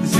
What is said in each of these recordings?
This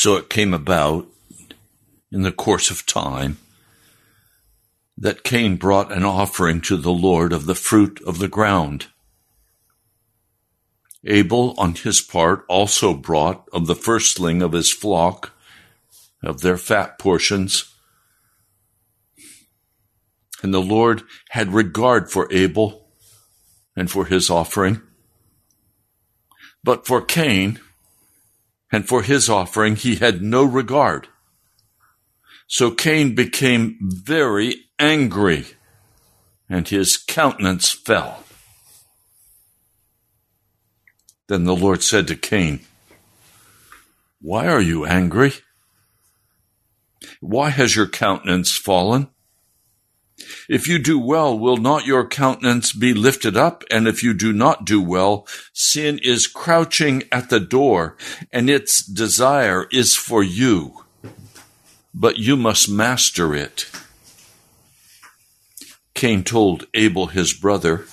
So it came about in the course of time that Cain brought an offering to the Lord of the fruit of the ground. Abel, on his part, also brought of the firstling of his flock, of their fat portions. And the Lord had regard for Abel and for his offering. But for Cain and for his offering, he had no regard. So Cain became very angry, and his countenance fell. Then the Lord said to Cain, "Why are you angry? Why has your countenance fallen? If you do well, will not your countenance be lifted up? And if you do not do well, sin is crouching at the door, and its desire is for you, but you must master it." Cain told Abel his brother,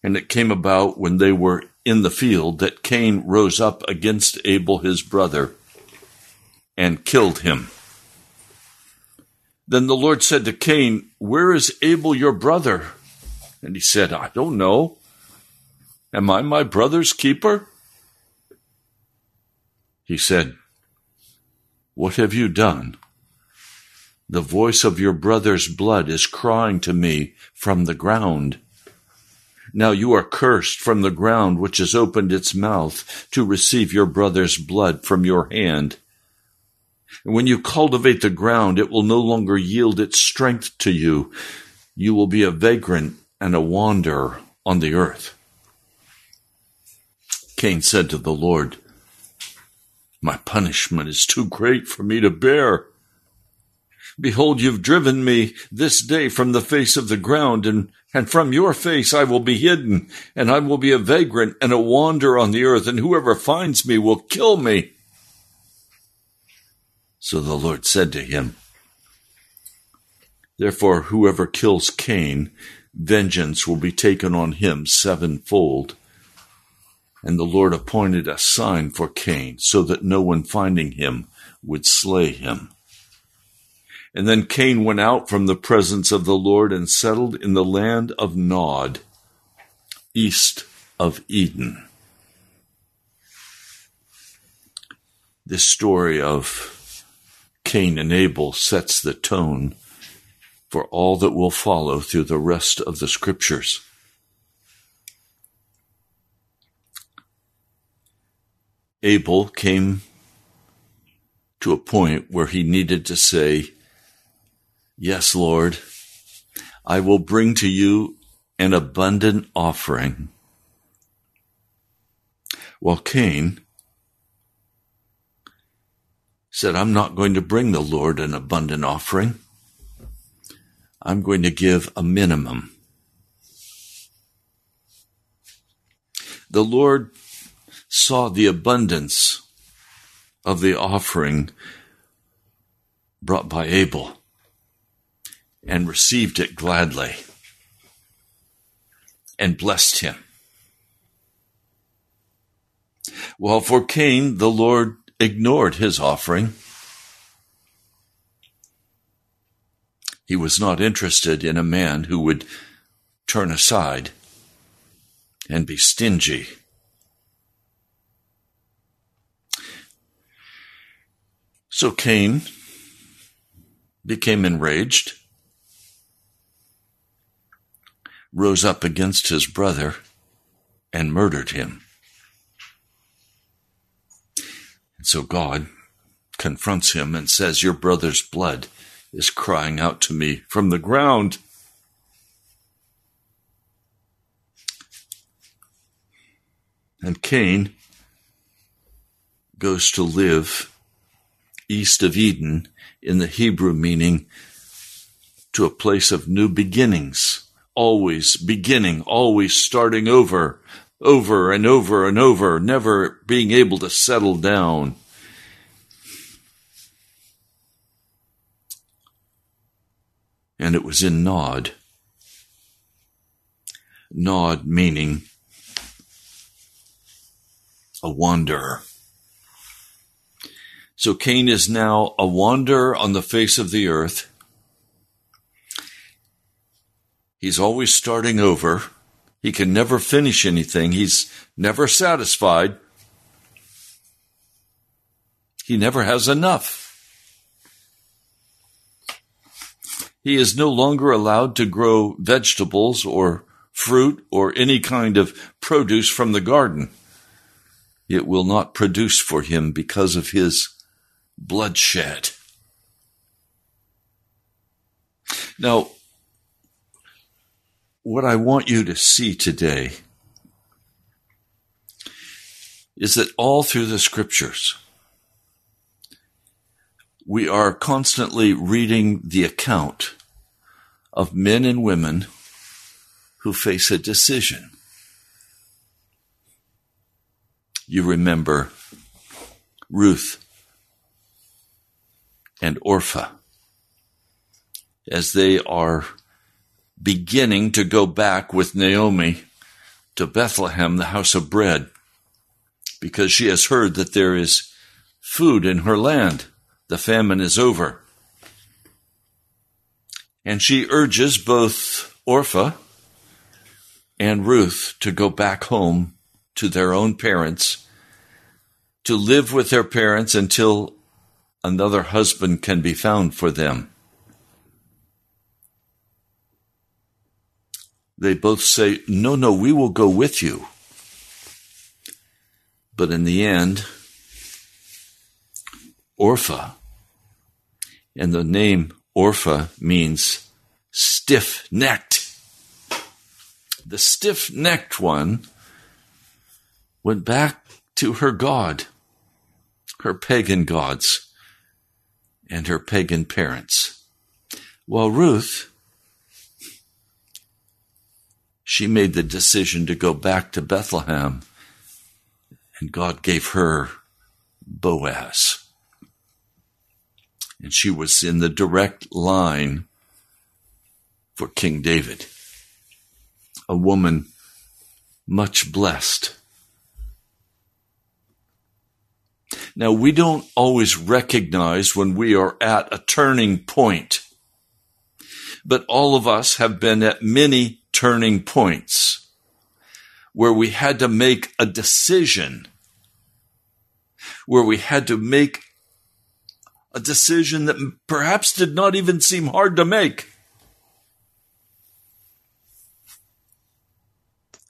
and it came about when they were in the field that Cain rose up against Abel his brother and killed him. Then the Lord said to Cain, "Where is Abel your brother?" And he said, "I don't know. Am I my brother's keeper?" He said, "What have you done? The voice of your brother's blood is crying to me from the ground. Now you are cursed from the ground, which has opened its mouth to receive your brother's blood from your hand. And when you cultivate the ground, it will no longer yield its strength to you. You will be a vagrant and a wanderer on the earth." Cain said to the Lord, "My punishment is too great for me to bear. Behold, you've driven me this day from the face of the ground, and from your face I will be hidden, and I will be a vagrant and a wanderer on the earth, and whoever finds me will kill me." So the Lord said to him, "Therefore, whoever kills Cain, vengeance will be taken on him sevenfold." And the Lord appointed a sign for Cain, so that no one finding him would slay him. And then Cain went out from the presence of the Lord and settled in the land of Nod, east of Eden. This story of Cain and Abel sets the tone for all that will follow through the rest of the scriptures. Abel came to a point where he needed to say, "Yes, Lord, I will bring to you an abundant offering." While Cain said, "I'm not going to bring the Lord an abundant offering. I'm going to give a minimum." The Lord saw the abundance of the offering brought by Abel and received it gladly and blessed him. While for Cain, the Lord ignored his offering. He was not interested in a man who would turn aside and be stingy. So Cain became enraged, rose up against his brother, and murdered him. And so God confronts him and says, "Your brother's blood is crying out to me from the ground." And Cain goes to live east of Eden, in the Hebrew meaning to a place of new beginnings, always beginning, always starting over and over and over, never being able to settle down. And it was in Nod. Nod meaning a wanderer. So Cain is now a wanderer on the face of the earth. He's always starting over. He can never finish anything. He's never satisfied. He never has enough. He is no longer allowed to grow vegetables or fruit or any kind of produce from the garden. It will not produce for him because of his bloodshed. Now, what I want you to see today is that all through the scriptures, we are constantly reading the account of men and women who face a decision. You remember Ruth and Orpha as they are beginning to go back with Naomi to Bethlehem, the house of bread, because she has heard that there is food in her land. The famine is over. And she urges both Orpha and Ruth to go back home to their own parents, to live with their parents until another husband can be found for them. They both say, no, we will go with you. But in the end, Orpha, and the name Orpha means stiff-necked. The stiff-necked one went back to her god, her pagan gods, and her pagan parents. While Ruth, she made the decision to go back to Bethlehem, and God gave her Boaz. And she was in the direct line for King David, a woman much blessed. Now, we don't always recognize when we are at a turning point, but all of us have been at many turning points where we had to make a decision, a decision that perhaps did not even seem hard to make.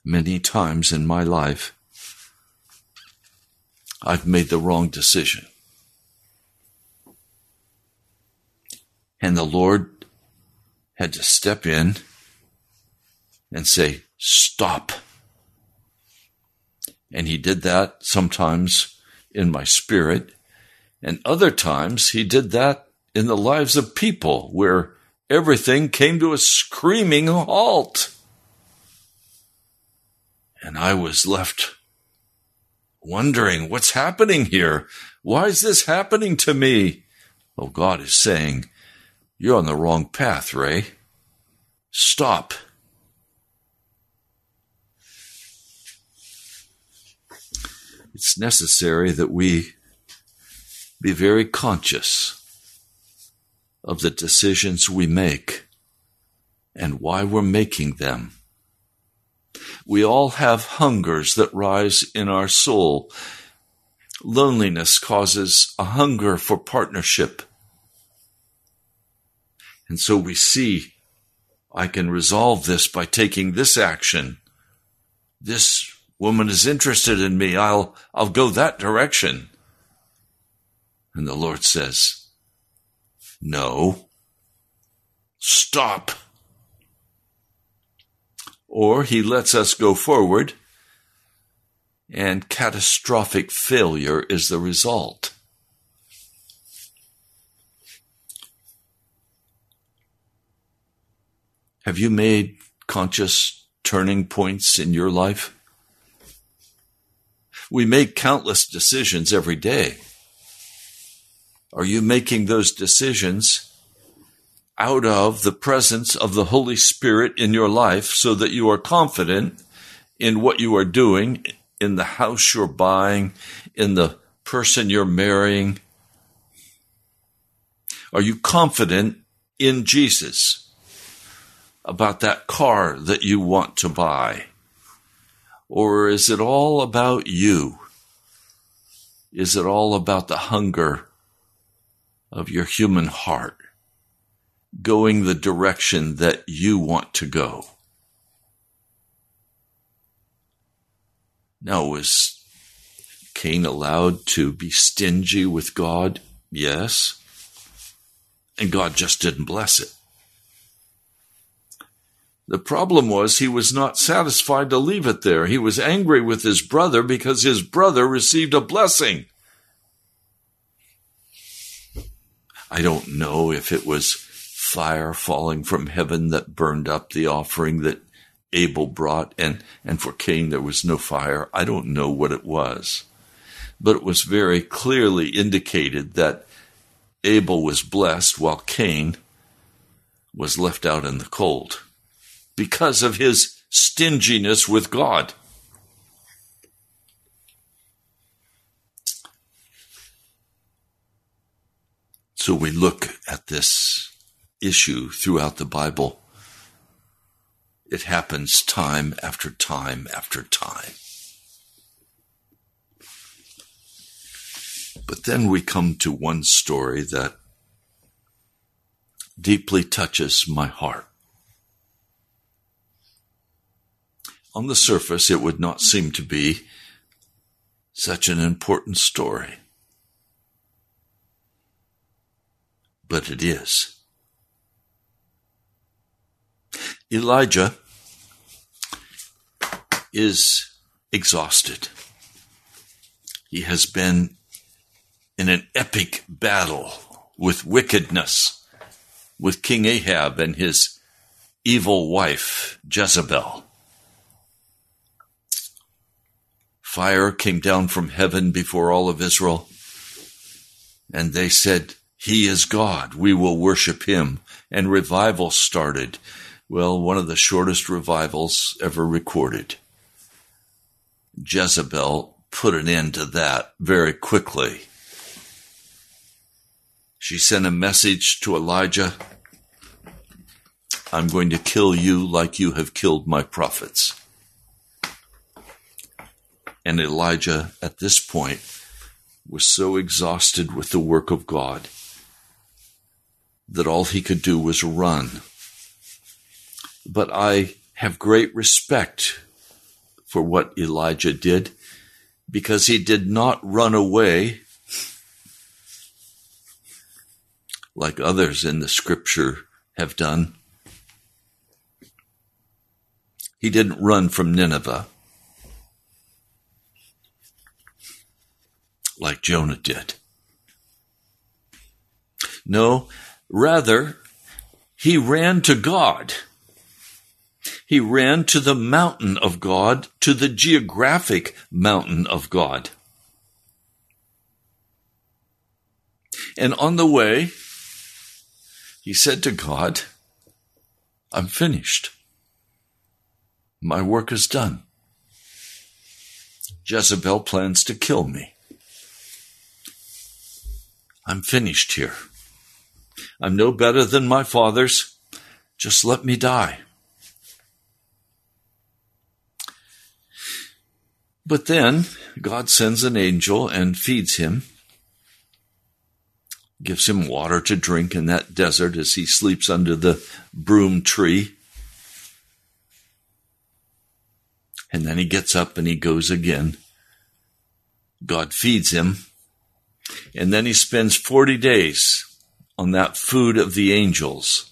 Many times in my life, I've made the wrong decision. And the Lord had to step in and say, stop. And he did that sometimes in my spirit. And other times he did that in the lives of people where everything came to a screaming halt. And I was left wondering, what's happening here? Why is this happening to me? Oh, God is saying, you're on the wrong path, Ray. Stop. It's necessary that we be very conscious of the decisions we make and why we're making them. We all have hungers that rise in our soul. Loneliness causes a hunger for partnership. And so we see, I can resolve this by taking this action. This woman is interested in me. I'll go that direction. And the Lord says, no, stop. Or he lets us go forward, and catastrophic failure is the result. Have you made conscious turning points in your life? We make countless decisions every day. Are you making those decisions out of the presence of the Holy Spirit in your life so that you are confident in what you are doing, in the house you're buying, in the person you're marrying, Are you confident in Jesus about that car that you want to buy? Or is it all about you? Is it all about the hunger of your human heart going the direction that you want to go? Now, was Cain allowed to be stingy with God? Yes. And God just didn't bless it. The problem was he was not satisfied to leave it there. He was angry with his brother because his brother received a blessing. I don't know if it was fire falling from heaven that burned up the offering that Abel brought, and for Cain there was no fire. I don't know what it was. But it was very clearly indicated that Abel was blessed while Cain was left out in the cold, because of his stinginess with God. So we look at this issue throughout the Bible. It happens time after time after time. But then we come to one story that deeply touches my heart. On the surface, it would not seem to be such an important story. But it is. Elijah is exhausted. He has been in an epic battle with wickedness, with King Ahab and his evil wife, Jezebel. Fire came down from heaven before all of Israel, and they said, "He is God, we will worship him." And revival started. Well, one of the shortest revivals ever recorded. Jezebel put an end to that very quickly. She sent a message to Elijah, "I'm going to kill you like you have killed my prophets." And Elijah, at this point, was so exhausted with the work of God that all he could do was run. But I have great respect for what Elijah did, because he did not run away like others in the scripture have done. He didn't run from Nineveh like Jonah did. No, rather, he ran to God. He ran to the mountain of God, to the geographic mountain of God. And on the way, he said to God, "I'm finished. My work is done. Jezebel plans to kill me. I'm finished here. I'm no better than my fathers. Just let me die." But then God sends an angel and feeds him, gives him water to drink in that desert as he sleeps under the broom tree. And then he gets up and he goes again. God feeds him. And then he spends 40 days on that food of the angels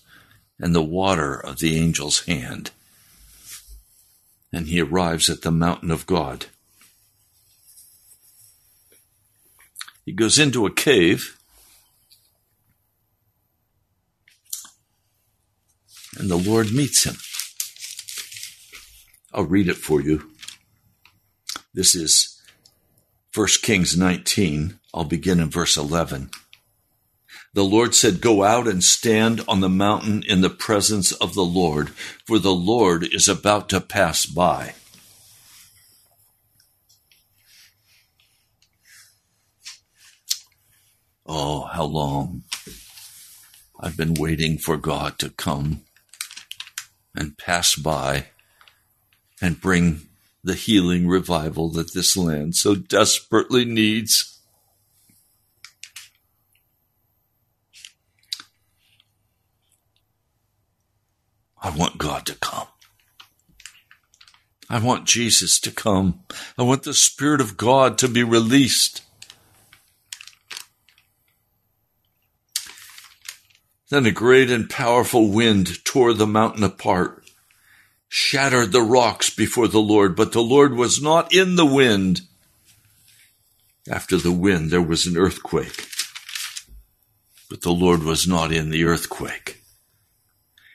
and the water of the angel's hand. And he arrives at the mountain of God. He goes into a cave, and the Lord meets him. I'll read it for you. This is 1 Kings 19. I'll begin in verse 11. The Lord said, "Go out and stand on the mountain in the presence of the Lord, for the Lord is about to pass by." Oh, how long I've been waiting for God to come and pass by and bring the healing revival that this land so desperately needs. I want God to come. I want Jesus to come. I want the Spirit of God to be released. Then a great and powerful wind tore the mountain apart, shattered the rocks before the Lord, but the Lord was not in the wind. After the wind, there was an earthquake, but the Lord was not in the earthquake.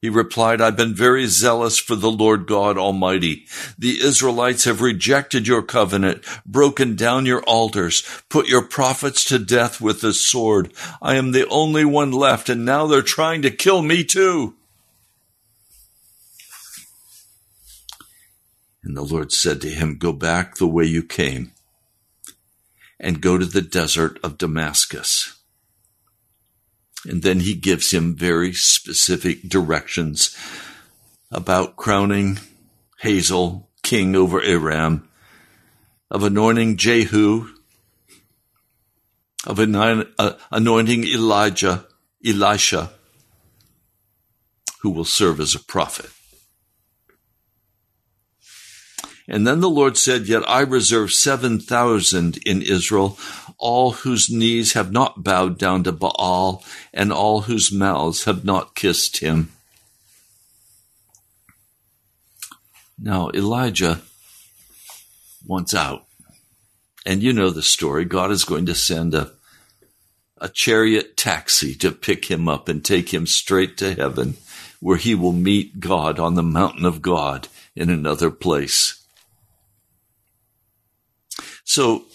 He replied, "I've been very zealous for the Lord God Almighty. The Israelites have rejected your covenant, broken down your altars, put your prophets to death with the sword. I am the only one left, and now they're trying to kill me too." And the Lord said to him, "Go back the way you came and go to the desert of Damascus." And then he gives him very specific directions about crowning Hazael king over Aram, of anointing Jehu, of anointing Elisha, who will serve as a prophet. And then the Lord said, "Yet I reserve 7,000 in Israel, all whose knees have not bowed down to Baal, and all whose mouths have not kissed him." Now, Elijah wants out. And you know the story. God is going to send a chariot taxi to pick him up and take him straight to heaven, where he will meet God on the mountain of God in another place. So,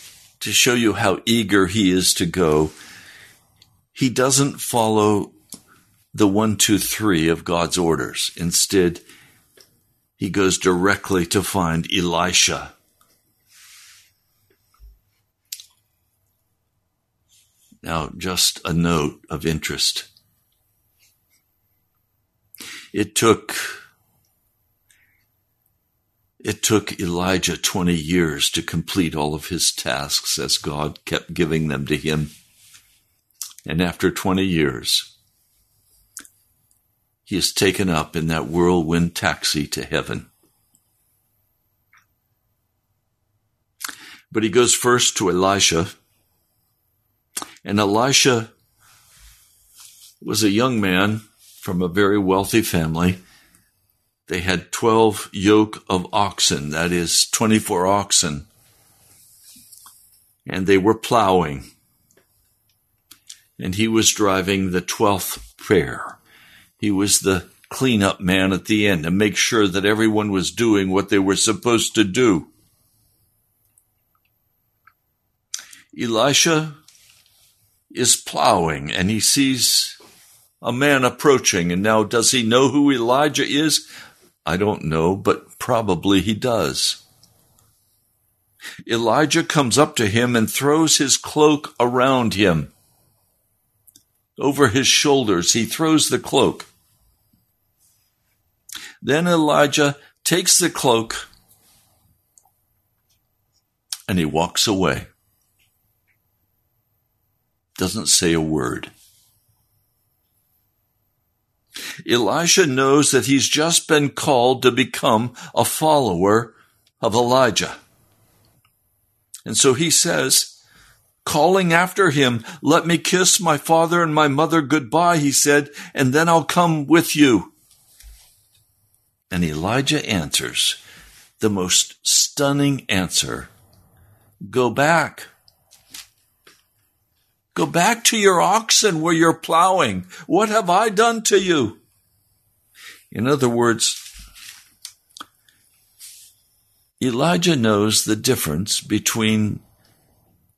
to show you how eager he is to go, he doesn't follow the 1, 2, 3 of God's orders. Instead, he goes directly to find Elisha. Now, just a note of interest. It took Elijah 20 years to complete all of his tasks as God kept giving them to him. And after 20 years, he is taken up in that whirlwind taxi to heaven. But he goes first to Elisha. And Elisha was a young man from a very wealthy family. They had 12 yoke of oxen, that is 24 oxen, and they were plowing. And he was driving the 12th pair. He was the cleanup man at the end to make sure that everyone was doing what they were supposed to do. Elisha is plowing, and he sees a man approaching, and now does he know who Elijah is? I don't know, but probably he does. Elijah comes up to him and throws his cloak around him. Over his shoulders, he throws the cloak. Then Elijah takes the cloak and he walks away. Doesn't say a word. Elisha knows that he's just been called to become a follower of Elijah. And so he says, calling after him, "Let me kiss my father and my mother goodbye," he said, "and then I'll come with you." And Elijah answers the most stunning answer, "Go back. Go back to your oxen where you're plowing. What have I done to you?" In other words, Elijah knows the difference between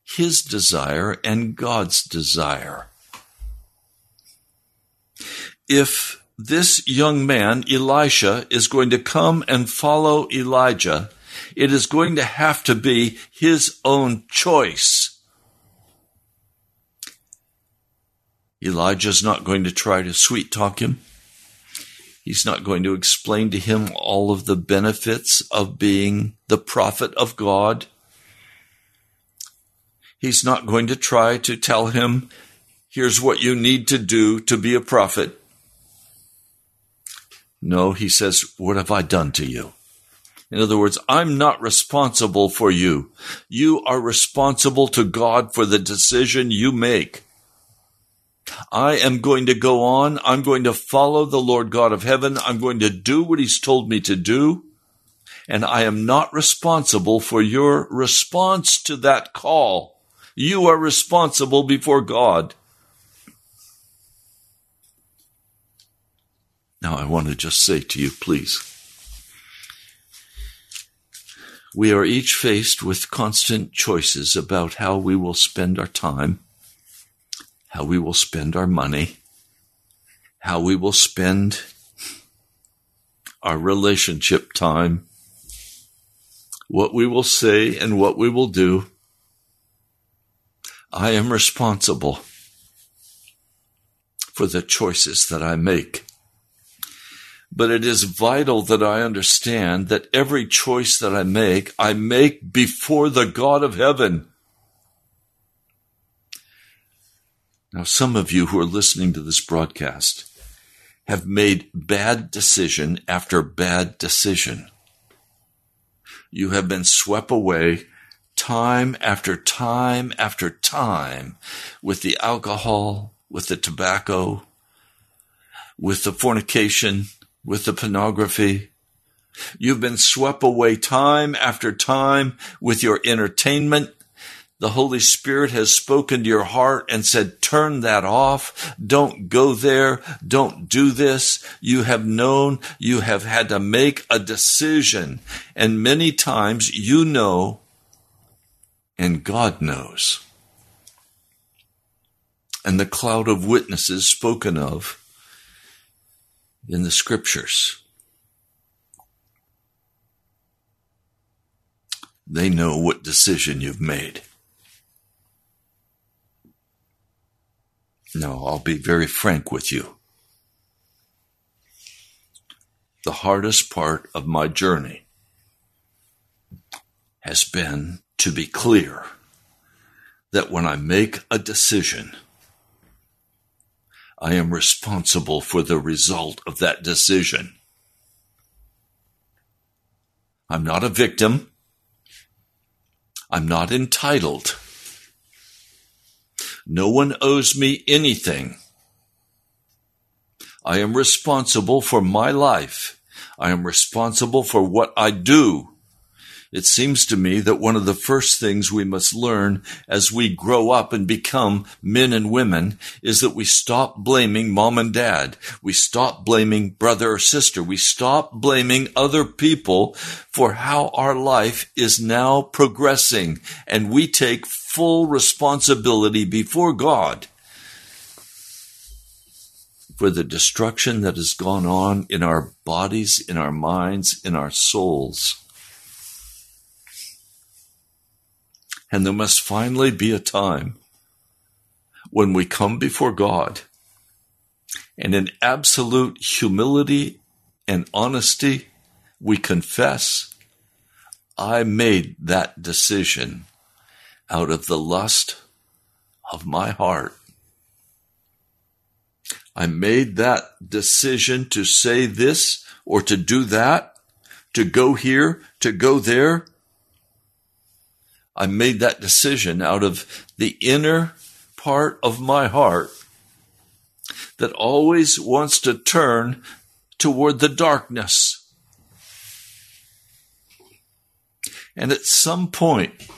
his desire and God's desire. If this young man, Elisha, is going to come and follow Elijah, it is going to have to be his own choice. Elijah's not going to try to sweet talk him. He's not going to explain to him all of the benefits of being the prophet of God. He's not going to try to tell him, here's what you need to do to be a prophet. No, he says, what have I done to you? In other words, I'm not responsible for you. You are responsible to God for the decision you make. I am going to go on. I'm going to follow the Lord God of heaven. I'm going to do what he's told me to do. And I am not responsible for your response to that call. You are responsible before God. Now, I want to just say to you, please, we are each faced with constant choices about how we will spend our time, how we will spend our money, how we will spend our relationship time, what we will say and what we will do. I am responsible for the choices that I make. But it is vital that I understand that every choice that I make before the God of heaven. Now, some of you who are listening to this broadcast have made bad decision after bad decision. You have been swept away time after time after time with the alcohol, with the tobacco, with the fornication, with the pornography. You've been swept away time after time with your entertainment. The Holy Spirit has spoken to your heart and said, turn that off. Don't go there. Don't do this. You have known, you have had to make a decision. And many times you know, and God knows. And the cloud of witnesses spoken of in the scriptures, they know what decision you've made. No, I'll be very frank with you. The hardest part of my journey has been to be clear that when I make a decision, I am responsible for the result of that decision. I'm not a victim. I'm not entitled. No one owes me anything. I am responsible for my life. I am responsible for what I do. It seems to me that one of the first things we must learn as we grow up and become men and women is that we stop blaming mom and dad. We stop blaming brother or sister. We stop blaming other people for how our life is now progressing, and we take full responsibility before God for the destruction that has gone on in our bodies, in our minds, in our souls. And there must finally be a time when we come before God and in absolute humility and honesty, we confess, I made that decision out of the lust of my heart. I made that decision to say this or to do that, to go here, to go there. I made that decision out of the inner part of my heart that always wants to turn toward the darkness. And at some point,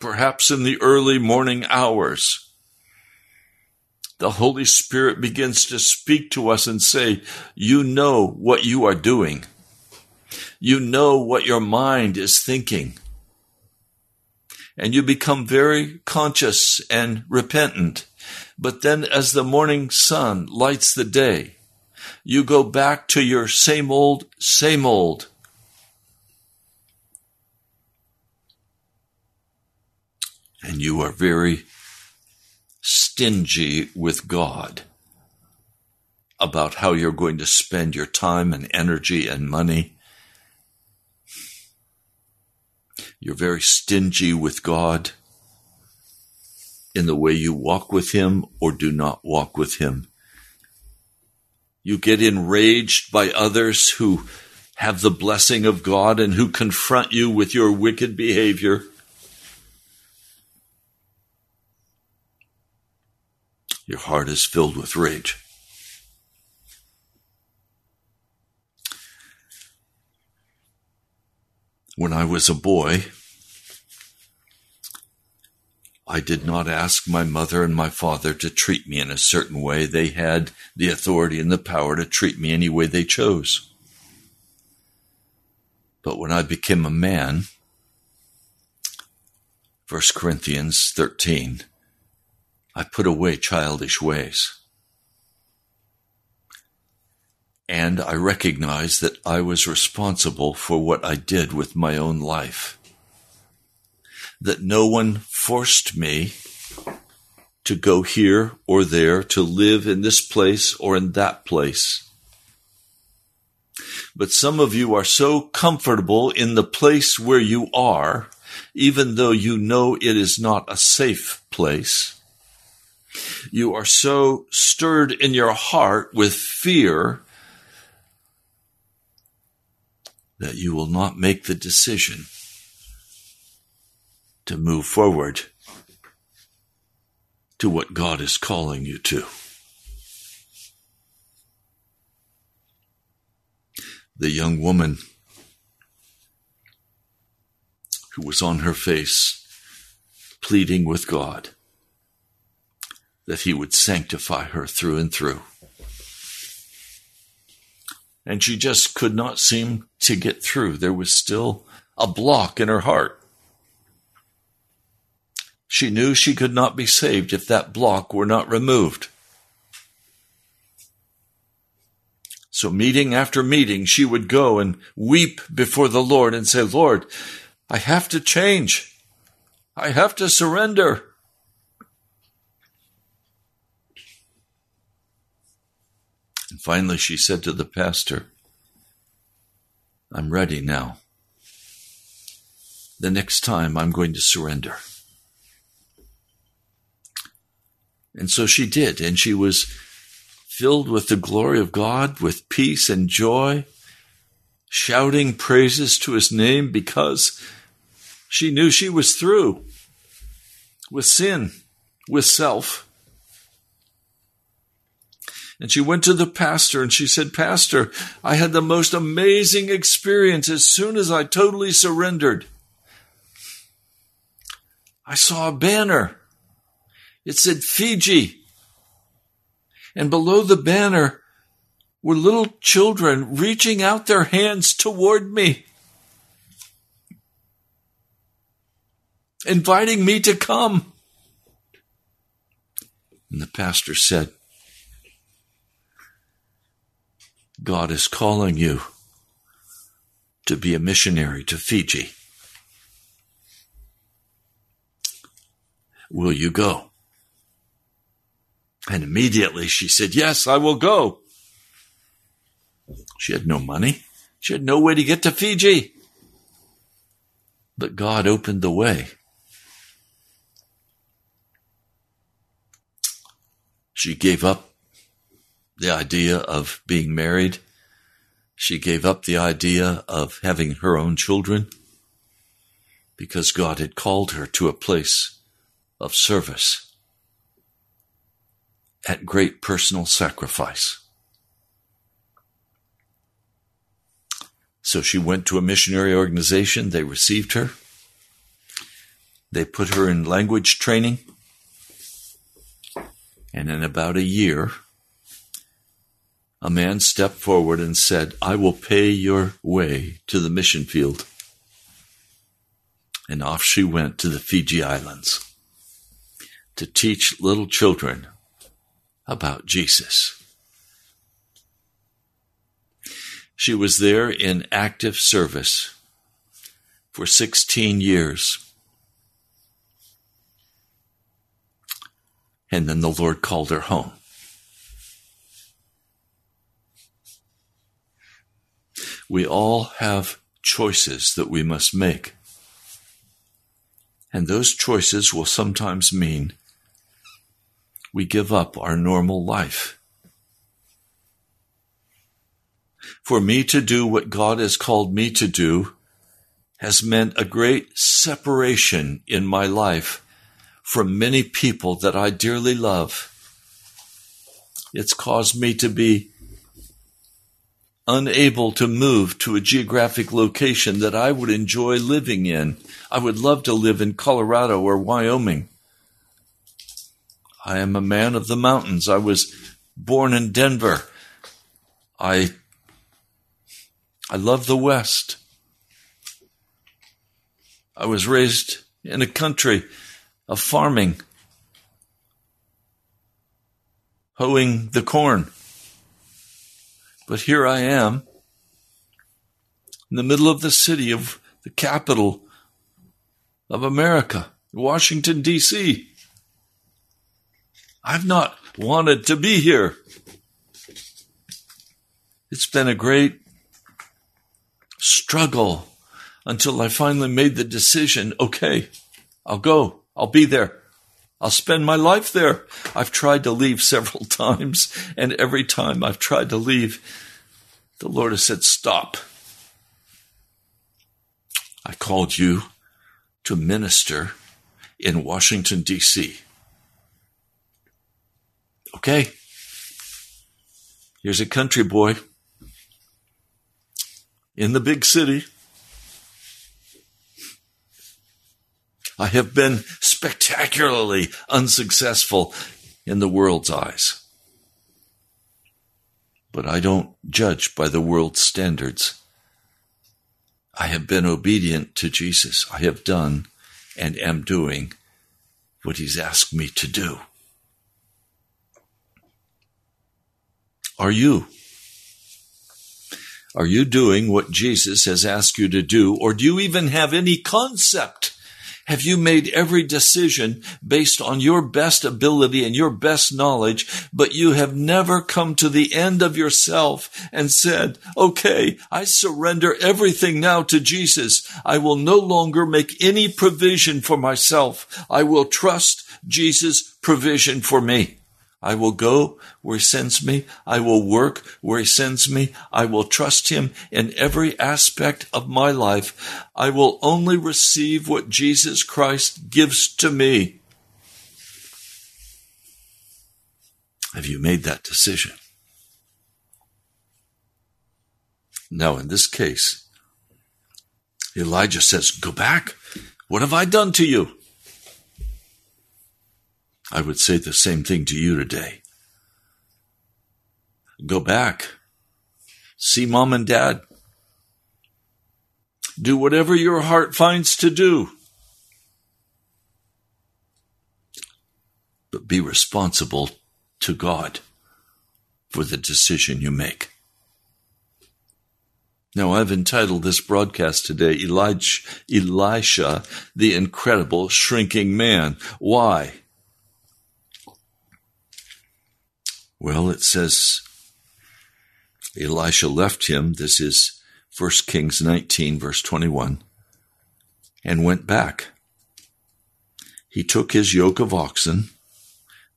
perhaps in the early morning hours, the Holy Spirit begins to speak to us and say, you know what you are doing. You know what your mind is thinking. And you become very conscious and repentant. But then as the morning sun lights the day, you go back to your same old, same old. And you are very stingy with God about how you're going to spend your time and energy and money. You're very stingy with God in the way you walk with Him or do not walk with Him. You get enraged by others who have the blessing of God and who confront you with your wicked behavior. Your heart is filled with rage. When I was a boy, I did not ask my mother and my father to treat me in a certain way. They had the authority and the power to treat me any way they chose. But when I became a man, 1 Corinthians 13, I put away childish ways. And I recognized that I was responsible for what I did with my own life. That no one forced me to go here or there, to live in this place or in that place. But some of you are so comfortable in the place where you are, even though you know it is not a safe place. You are so stirred in your heart with fear that you will not make the decision to move forward to what God is calling you to. The young woman who was on her face pleading with God that He would sanctify her through and through. And she just could not seem to get through. There was still a block in her heart. She knew she could not be saved if that block were not removed. So meeting after meeting, she would go and weep before the Lord and say, Lord, I have to change. I have to surrender. Finally, she said to the pastor, I'm ready now. The next time I'm going to surrender. And so she did, and she was filled with the glory of God, with peace and joy, shouting praises to His name because she knew she was through with sin, with self. And she went to the pastor and she said, Pastor, I had the most amazing experience as soon as I totally surrendered. I saw a banner. It said Fiji. And below the banner were little children reaching out their hands toward me, inviting me to come. And the pastor said, God is calling you to be a missionary to Fiji. Will you go? And immediately she said, yes, I will go. She had no money. She had no way to get to Fiji. But God opened the way. She gave up the idea of being married. She gave up the idea of having her own children because God had called her to a place of service at great personal sacrifice. So she went to a missionary organization. They received her. They put her in language training. And in about a year, a man stepped forward and said, I will pay your way to the mission field. And off she went to the Fiji Islands to teach little children about Jesus. She was there in active service for 16 years. And then the Lord called her home. We all have choices that we must make. And those choices will sometimes mean we give up our normal life. For me to do what God has called me to do has meant a great separation in my life from many people that I dearly love. It's caused me to be unable to move to a geographic location that I would enjoy living in. I would love to live in Colorado or Wyoming. I am a man of the mountains. I was born in Denver. I love the West. I was raised in a country of farming, hoeing the corn. But here I am in the middle of the city of the capital of America, Washington, D.C. I've not wanted to be here. It's been a great struggle until I finally made the decision, okay, I'll go. I'll be there. I'll spend my life there. I've tried to leave several times, and every time I've tried to leave, the Lord has said, stop. I called you to minister in Washington, D.C. Okay. Here's a country boy in the big city. I have been spectacularly unsuccessful in the world's eyes. But I don't judge by the world's standards. I have been obedient to Jesus. I have done and am doing what he's asked me to do. Are you doing what Jesus has asked you to do, or do you even have any concept? Have you made every decision based on your best ability and your best knowledge, but you have never come to the end of yourself and said, okay, I surrender everything now to Jesus. I will no longer make any provision for myself. I will trust Jesus' provision for me. I will go where he sends me. I will work where he sends me. I will trust him in every aspect of my life. I will only receive what Jesus Christ gives to me. Have you made that decision? Now, in this case, Elijah says, go back. What have I done to you? I would say the same thing to you today. Go back. See mom and dad. Do whatever your heart finds to do. But be responsible to God for the decision you make. Now, I've entitled this broadcast today, Elisha, the Incredible Shrinking Man. Why? Well, it says Elisha left him. This is 1 Kings 19, verse 21, and went back. He took his yoke of oxen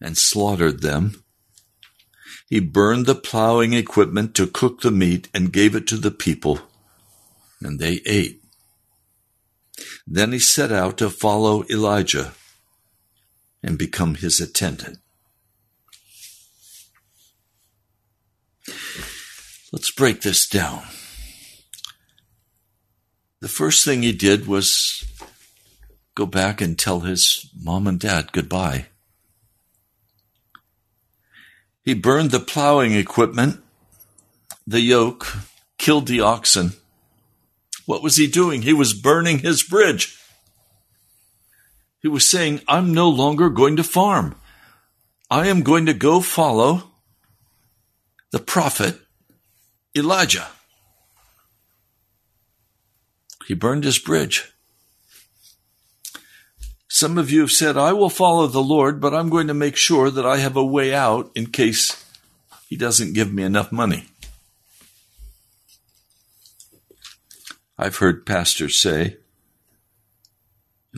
and slaughtered them. He burned the plowing equipment to cook the meat and gave it to the people, and they ate. Then he set out to follow Elijah and become his attendant. Let's break this down. The first thing he did was go back and tell his mom and dad goodbye. He burned the plowing equipment, the yoke, killed the oxen. What was he doing? He was burning his bridge. He was saying, I'm no longer going to farm. I am going to go follow the prophet Elijah. He burned his bridge. Some of you have said, I will follow the Lord, but I'm going to make sure that I have a way out in case he doesn't give me enough money. I've heard pastors say, you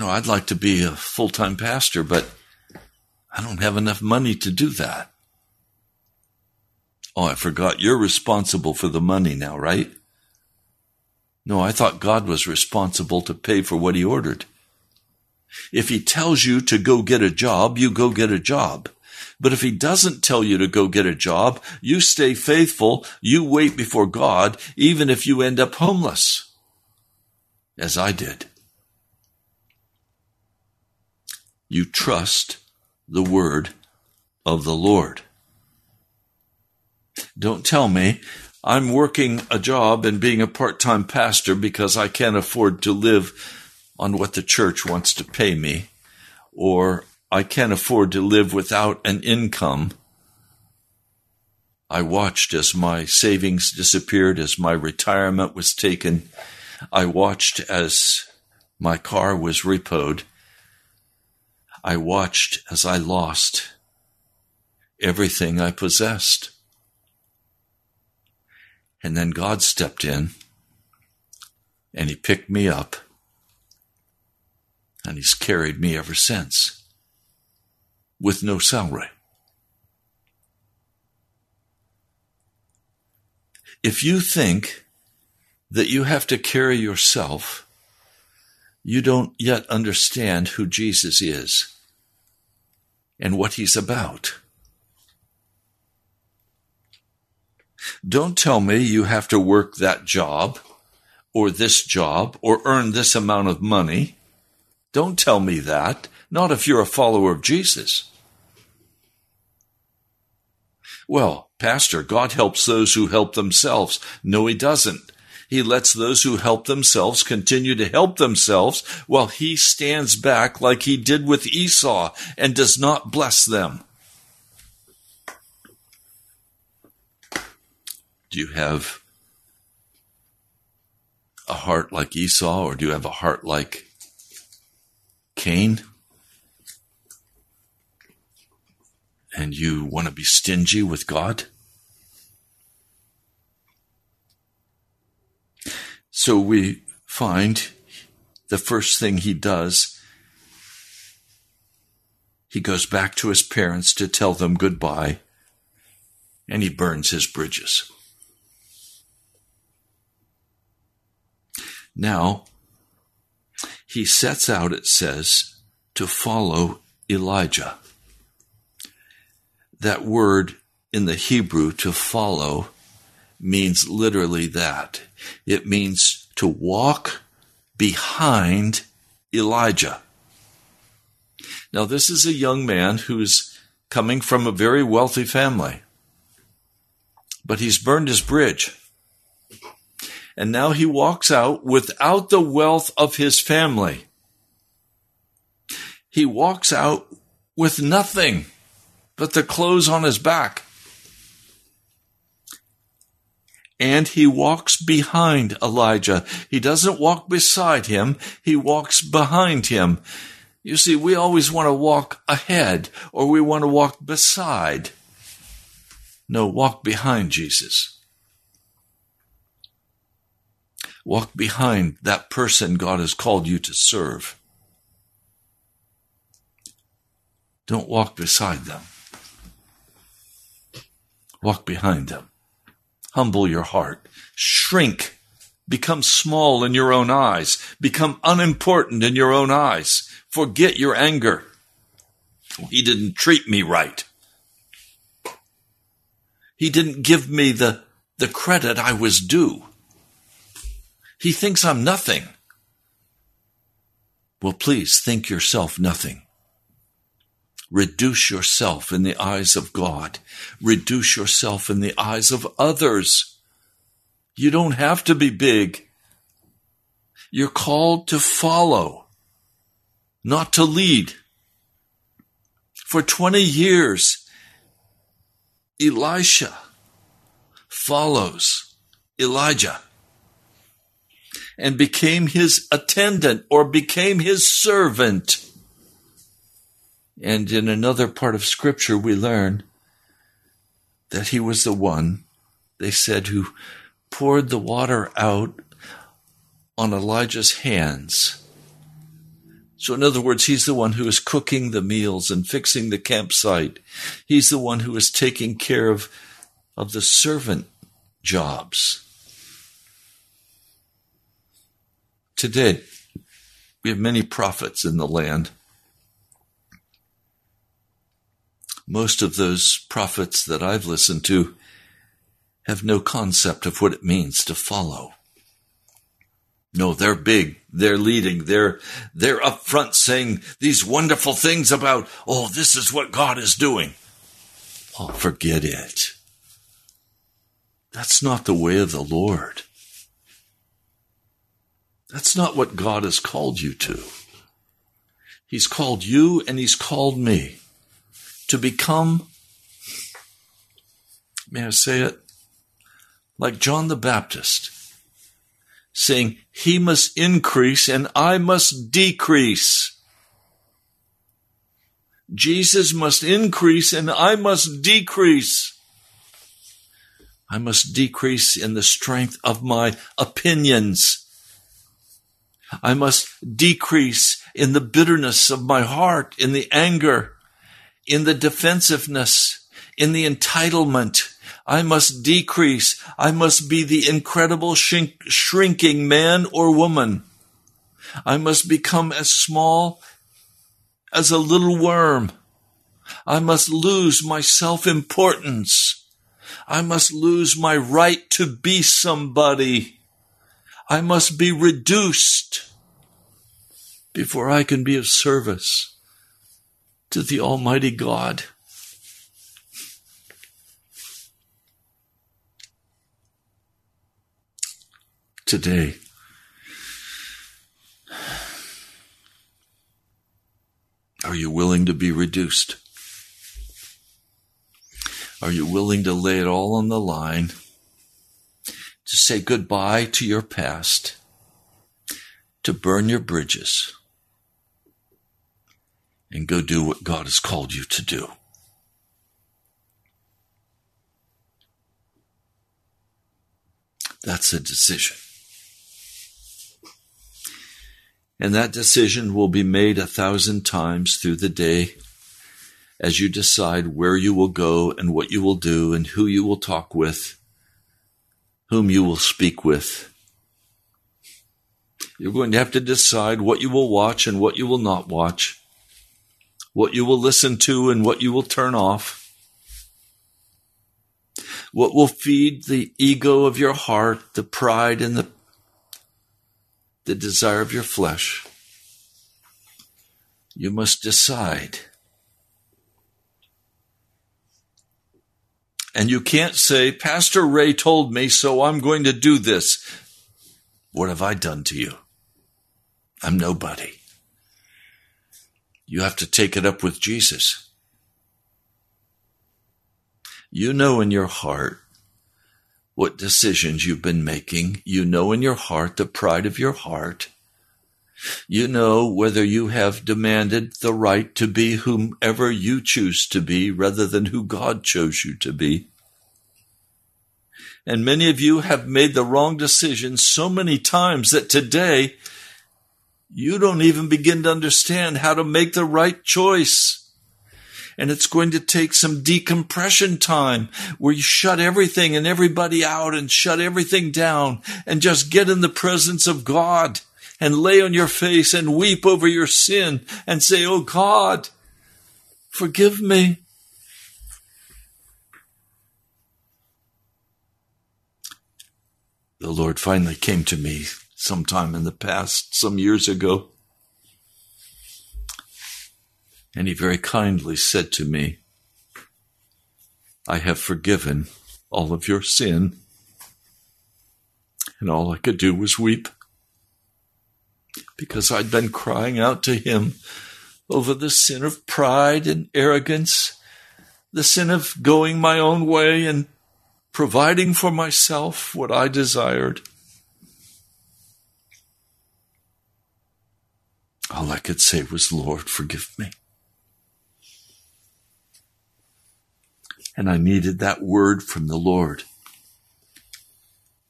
know, I'd like to be a full-time pastor, but I don't have enough money to do that. Oh, I forgot. You're responsible for the money now, right? No, I thought God was responsible to pay for what he ordered. If he tells you to go get a job, you go get a job. But if he doesn't tell you to go get a job, you stay faithful, you wait before God, even if you end up homeless, as I did. You trust the word of the Lord. Don't tell me I'm working a job and being a part-time pastor because I can't afford to live on what the church wants to pay me, or I can't afford to live without an income. I watched as my savings disappeared, as my retirement was taken. I watched as my car was repoed. I watched as I lost everything I possessed. And then God stepped in, and he picked me up, and he's carried me ever since with no salary. If you think that you have to carry yourself, you don't yet understand who Jesus is and what he's about. Don't tell me you have to work that job or this job or earn this amount of money. Don't tell me that. Not if you're a follower of Jesus. Well, Pastor, God helps those who help themselves. No, he doesn't. He lets those who help themselves continue to help themselves while he stands back like he did with Esau and does not bless them. Do you have a heart like Esau, or do you have a heart like Cain? And you want to be stingy with God? So we find the first thing he does, he goes back to his parents to tell them goodbye, and he burns his bridges. Now, he sets out, it says, to follow Elijah. That word in the Hebrew, to follow, means literally that. It means to walk behind Elijah. Now, this is a young man who's coming from a very wealthy family, but he's burned his bridge. And now he walks out without the wealth of his family. He walks out with nothing but the clothes on his back. And he walks behind Elijah. He doesn't walk beside him. He walks behind him. You see, we always want to walk ahead, or we want to walk beside. No, walk behind Jesus. Walk behind that person God has called you to serve. Don't walk beside them. Walk behind them. Humble your heart. Shrink. Become small in your own eyes. Become unimportant in your own eyes. Forget your anger. He didn't treat me right. He didn't give me the credit I was due. He thinks I'm nothing. Well, please think yourself nothing. Reduce yourself in the eyes of God. Reduce yourself in the eyes of others. You don't have to be big. You're called to follow, not to lead. For 20 years, Elisha follows Elijah and became his attendant or became his servant. And in another part of Scripture, we learn that he was the one, they said, who poured the water out on Elijah's hands. So in other words, he's the one who is cooking the meals and fixing the campsite. He's the one who is taking care of the servant jobs. Today, we have many prophets in the land. Most of those prophets that I've listened to have no concept of what it means to follow. No, they're big. They're leading. They're up front saying these wonderful things about, oh, this is what God is doing. Oh, forget it. That's not the way of the Lord. That's not what God has called you to. He's called you and he's called me to become, may I say it, like John the Baptist, saying, he must increase and I must decrease. Jesus must increase and I must decrease. I must decrease in the strength of my opinions. I must decrease in the bitterness of my heart, in the anger, in the defensiveness, in the entitlement. I must decrease. I must be the incredible shrinking man or woman. I must become as small as a little worm. I must lose my self-importance. I must lose my right to be somebody. I must be reduced before I can be of service to the Almighty God. Today, are you willing to be reduced? Are you willing to lay it all on the line, to say goodbye to your past, to burn your bridges, and go do what God has called you to do? That's a decision. And that decision will be made 1,000 times through the day, as you decide where you will go and what you will do and who you will talk with, whom you will speak with. You're going to have to decide what you will watch and what you will not watch, what you will listen to and what you will turn off, what will feed the ego of your heart, the pride and the desire of your flesh. You must decide. And you can't say, Pastor Ray told me, so I'm going to do this. What have I done to you? I'm nobody. You have to take it up with Jesus. You know in your heart what decisions you've been making. You know in your heart the pride of your heart. You know whether you have demanded the right to be whomever you choose to be rather than who God chose you to be. And many of you have made the wrong decision so many times that today you don't even begin to understand how to make the right choice. And it's going to take some decompression time where you shut everything and everybody out and shut everything down and just get in the presence of God. And lay on your face and weep over your sin and say, oh God, forgive me. The Lord finally came to me sometime in the past, some years ago. And he very kindly said to me, I have forgiven all of your sin. And all I could do was weep, because I'd been crying out to him over the sin of pride and arrogance, the sin of going my own way and providing for myself what I desired. All I could say was, Lord, forgive me. And I needed that word from the Lord.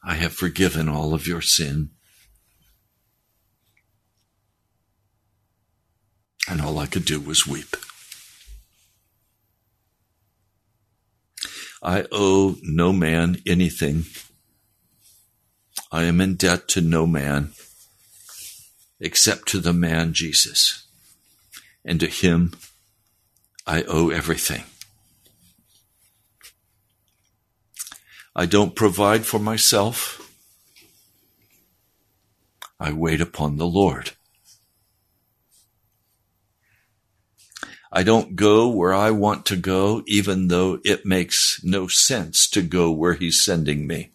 I have forgiven all of your sin. And all I could do was weep. I owe no man anything. I am in debt to no man, except to the man Jesus. And to him, I owe everything. I don't provide for myself. I wait upon the Lord. I don't go where I want to go, even though it makes no sense to go where he's sending me.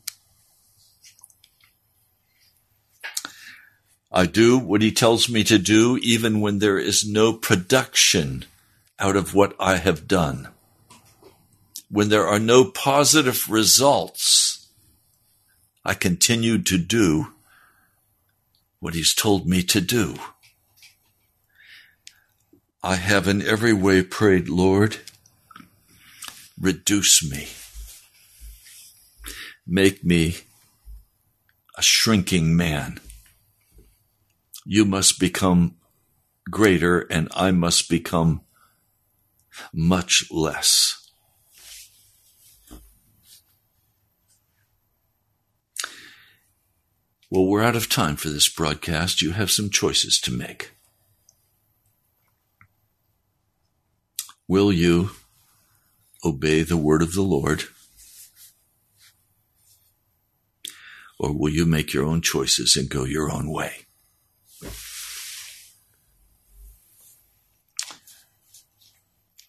I do what he tells me to do, even when there is no production out of what I have done. When there are no positive results, I continue to do what he's told me to do. I have in every way prayed, Lord, reduce me. Make me a shrinking man. You must become greater, and I must become much less. Well, we're out of time for this broadcast. You have some choices to make. Will you obey the word of the Lord? Or will you make your own choices and go your own way?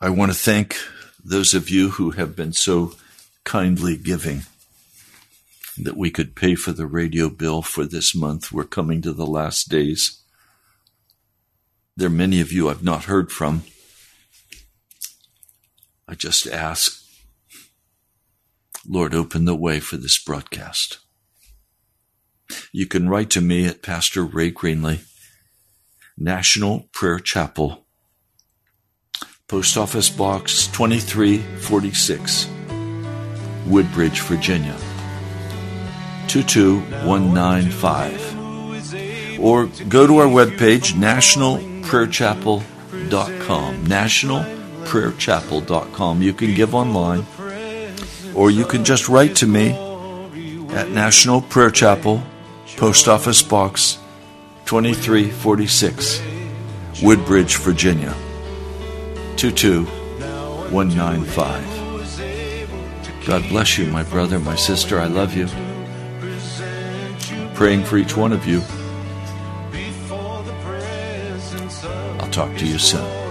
I want to thank those of you who have been so kindly giving that we could pay for the radio bill for this month. We're coming to the last days. There are many of you I've not heard from. I just ask, Lord, open the way for this broadcast. You can write to me at Pastor Ray Greenlee, National Prayer Chapel, Post Office Box 2346, Woodbridge, Virginia, 22195. Or go to our webpage, nationalprayerchapel.com, nationalprayerchapel.com. You can give online, or you can just write to me at National Prayer Chapel, Post Office Box 2346, Woodbridge, Virginia, 22195. God bless you, my brother, my sister. I love you. Praying for each one of you. I'll talk to you soon.